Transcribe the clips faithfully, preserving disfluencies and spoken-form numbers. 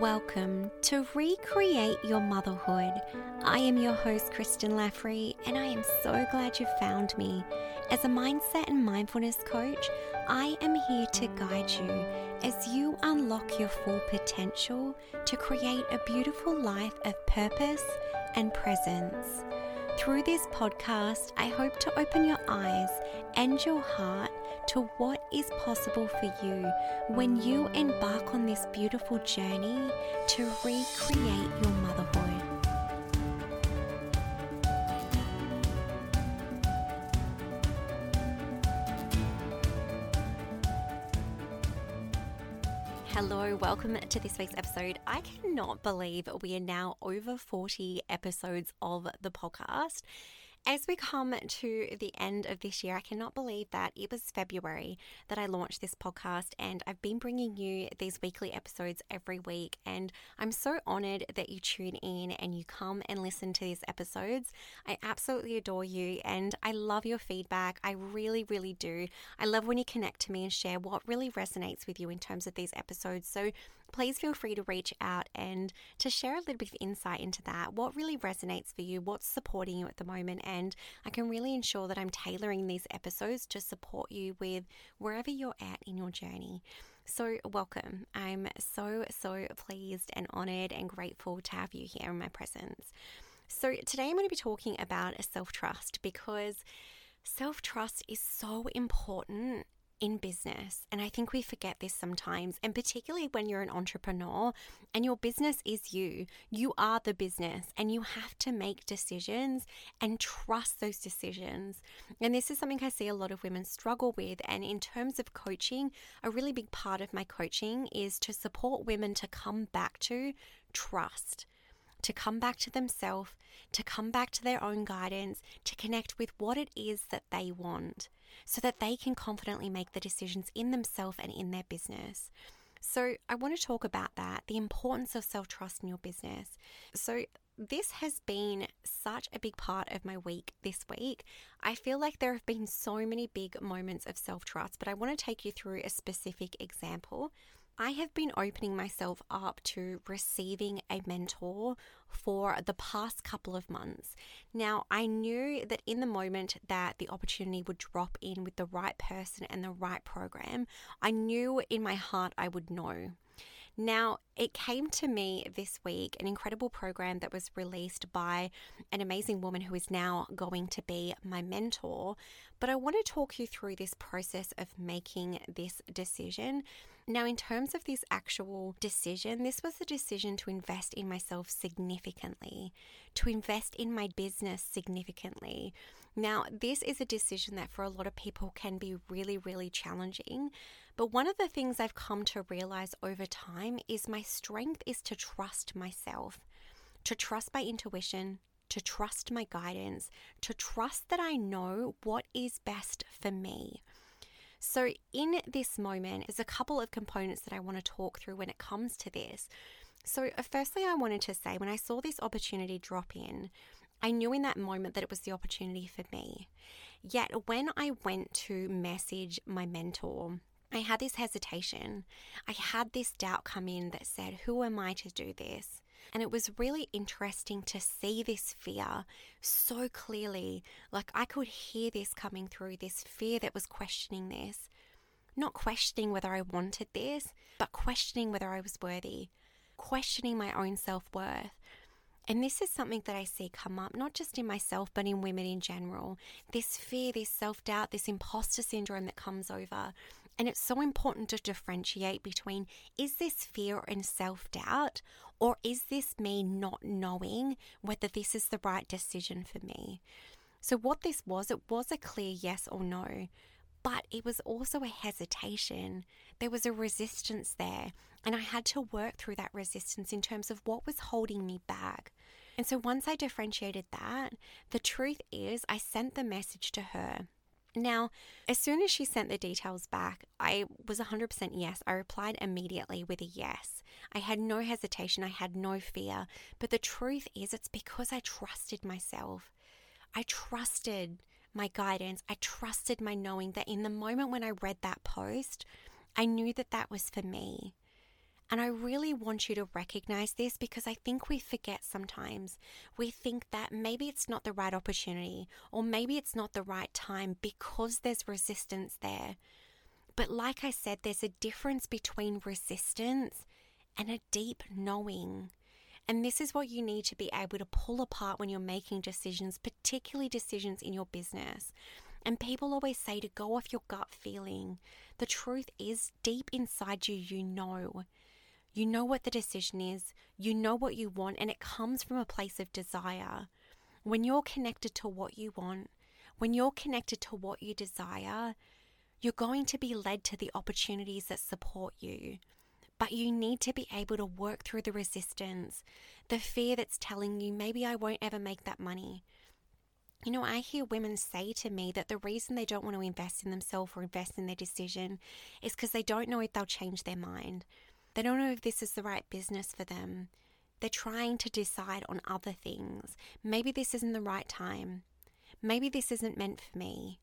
Welcome to Recreate Your Motherhood. I am your host, Kristen Laffrey, and I am so glad you found me. As a mindset and mindfulness coach, I am here to guide you as you unlock your full potential to create a beautiful life of purpose and presence. Through this podcast, I hope to open your eyes and your heart to what is possible for you when you embark on this beautiful journey to recreate your motherhood. Hello, welcome to this week's episode. I cannot believe we are now over forty episodes of the podcast. As we come to the end of this year, I cannot believe that it was February that I launched this podcast, and I've been bringing you these weekly episodes every week, and I'm so honored that you tune in and you come and listen to these episodes. I absolutely adore you, and I love your feedback. I really, really do. I love when you connect to me and share what really resonates with you in terms of these episodes. So please feel free to reach out and to share a little bit of insight into that, what really resonates for you, what's supporting you at the moment, and I can really ensure that I'm tailoring these episodes to support you with wherever you're at in your journey. So welcome. I'm so, so pleased and honored and grateful to have you here in my presence. So today I'm going to be talking about self-trust, because self-trust is so important in business, and I think we forget this sometimes, and particularly when you're an entrepreneur and your business is you. You are the business, and you have to make decisions and trust those decisions. And this is something I see a lot of women struggle with, and in terms of coaching, a really big part of my coaching is to support women to come back to trust, to come back to themselves, to come back to their own guidance, to connect with what it is that they want, so that they can confidently make the decisions in themselves and in their business. So I want to talk about that, the importance of self-trust in your business. So this has been such a big part of my week this week. I feel like there have been so many big moments of self-trust, but I want to take you through a specific example. I have been opening myself up to receiving a mentor for the past couple of months. Now, I knew that in the moment that the opportunity would drop in with the right person and the right program, I knew in my heart I would know. Now, it came to me this week, an incredible program that was released by an amazing woman who is now going to be my mentor. But I want to talk you through this process of making this decision. Now, in terms of this actual decision, this was the decision to invest in myself significantly, to invest in my business significantly. Now, this is a decision that for a lot of people can be really, really challenging. But one of the things I've come to realize over time is my strength is to trust myself, to trust my intuition, to trust my guidance, to trust that I know what is best for me. So in this moment, there's a couple of components that I want to talk through when it comes to this. So firstly, I wanted to say when I saw this opportunity drop in, I knew in that moment that it was the opportunity for me. Yet when I went to message my mentor, I had this hesitation. I had this doubt come in that said, who am I to do this? And it was really interesting to see this fear so clearly. Like I could hear this coming through, this fear that was questioning this. Not questioning whether I wanted this, but questioning whether I was worthy, questioning my own self-worth. And this is something that I see come up, not just in myself, but in women in general. This fear, this self-doubt, this imposter syndrome that comes over. And it's so important to differentiate between, is this fear and self-doubt, or is this me not knowing whether this is the right decision for me? So what this was, it was a clear yes or no, but it was also a hesitation. There was a resistance there, and I had to work through that resistance in terms of what was holding me back. And so once I differentiated that, the truth is I sent the message to her. Now, as soon as she sent the details back, I was one hundred percent yes. I replied immediately with a yes. I had no hesitation. I had no fear. But the truth is, it's because I trusted myself. I trusted my guidance. I trusted my knowing that in the moment when I read that post, I knew that that was for me. And I really want you to recognize this, because I think we forget sometimes. We think that maybe it's not the right opportunity, or maybe it's not the right time because there's resistance there. But like I said, there's a difference between resistance and a deep knowing. And this is what you need to be able to pull apart when you're making decisions, particularly decisions in your business. And people always say to go off your gut feeling. The truth is, deep inside you, you know. You know what the decision is. You know what you want, and it comes from a place of desire. When you're connected to what you want, when you're connected to what you desire, you're going to be led to the opportunities that support you. But you need to be able to work through the resistance, the fear that's telling you, maybe I won't ever make that money. You know, I hear women say to me that the reason they don't want to invest in themselves or invest in their decision is because they don't know if they'll change their mind. They don't know if this is the right business for them. They're trying to decide on other things. Maybe this isn't the right time. Maybe this isn't meant for me.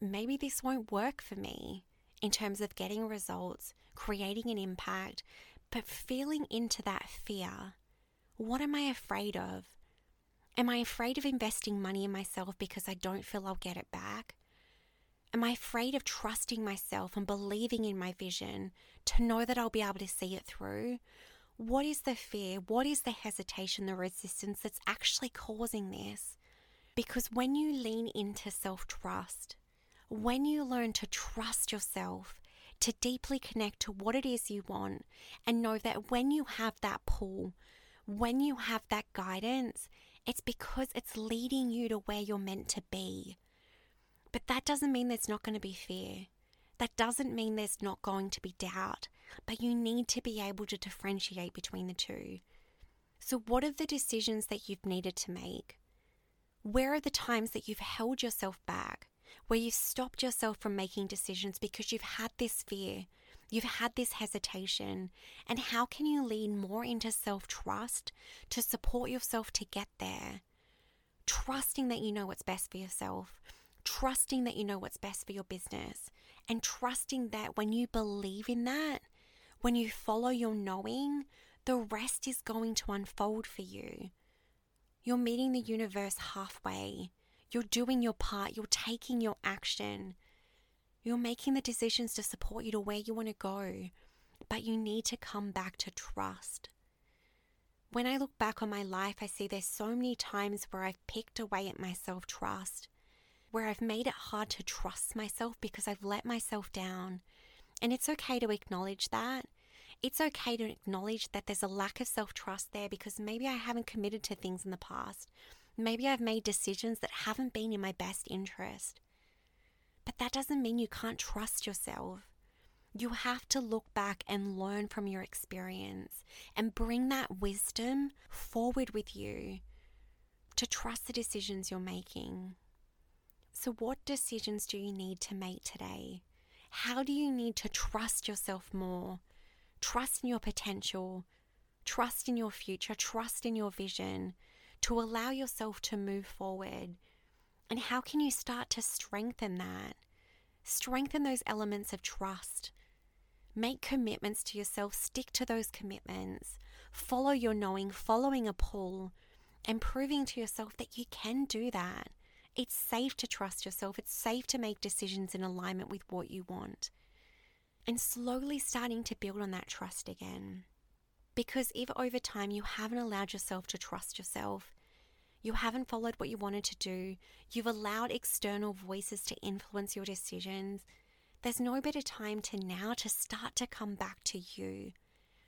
Maybe this won't work for me in terms of getting results, creating an impact, but feeling into that fear. What am I afraid of? Am I afraid of investing money in myself because I don't feel I'll get it back? Am I afraid of trusting myself and believing in my vision to know that I'll be able to see it through? What is the fear? What is the hesitation, the resistance that's actually causing this? Because when you lean into self-trust, when you learn to trust yourself, to deeply connect to what it is you want, and know that when you have that pull, when you have that guidance, it's because it's leading you to where you're meant to be. But that doesn't mean there's not going to be fear. That doesn't mean there's not going to be doubt. But you need to be able to differentiate between the two. So what are the decisions that you've needed to make? Where are the times that you've held yourself back? Where you've stopped yourself from making decisions because you've had this fear, you've had this hesitation, and how can you lean more into self-trust to support yourself to get there? Trusting that you know what's best for yourself, trusting that you know what's best for your business, and trusting that when you believe in that, when you follow your knowing, the rest is going to unfold for you. You're meeting the universe halfway. You're doing your part. You're taking your action. You're making the decisions to support you to where you want to go. But you need to come back to trust. When I look back on my life, I see there's so many times where I've picked away at my self-trust, where I've made it hard to trust myself because I've let myself down. And it's okay to acknowledge that. It's okay to acknowledge that there's a lack of self-trust there because maybe I haven't committed to things in the past. Maybe I've made decisions that haven't been in my best interest. But that doesn't mean you can't trust yourself. You have to look back and learn from your experience and bring that wisdom forward with you to trust the decisions you're making. So what decisions do you need to make today? How do you need to trust yourself more? Trust in your potential, trust in your future, trust in your vision, to allow yourself to move forward. And how can you start to strengthen that? Strengthen those elements of trust. Make commitments to yourself. Stick to those commitments. Follow your knowing, following a pull, and proving to yourself that you can do that. It's safe to trust yourself. It's safe to make decisions in alignment with what you want. And slowly starting to build on that trust again. Because if over time you haven't allowed yourself to trust yourself, you haven't followed what you wanted to do, you've allowed external voices to influence your decisions, there's no better time to now to start to come back to you,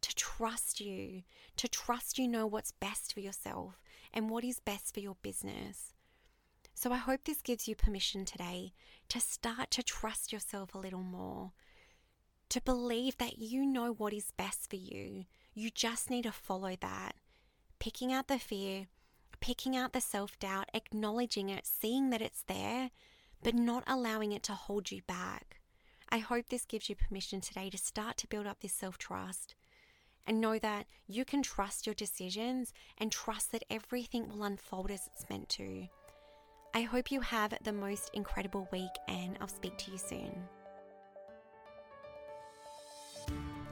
to trust you, to trust you know what's best for yourself and what is best for your business. So I hope this gives you permission today to start to trust yourself a little more, to believe that you know what is best for you. You just need to follow that. Picking out the fear, picking out the self-doubt, acknowledging it, seeing that it's there, but not allowing it to hold you back. I hope this gives you permission today to start to build up this self-trust and know that you can trust your decisions and trust that everything will unfold as it's meant to. I hope you have the most incredible week, and I'll speak to you soon.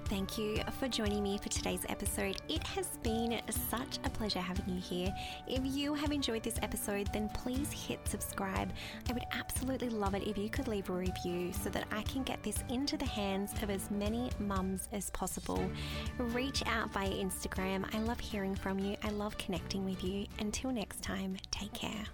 Thank you for joining me for today's episode. It has been such a pleasure having you here. If you have enjoyed this episode, then please hit subscribe. I would absolutely love it if you could leave a review so that I can get this into the hands of as many mums as possible. Reach out via Instagram. I love hearing from you. I love connecting with you. Until next time, take care.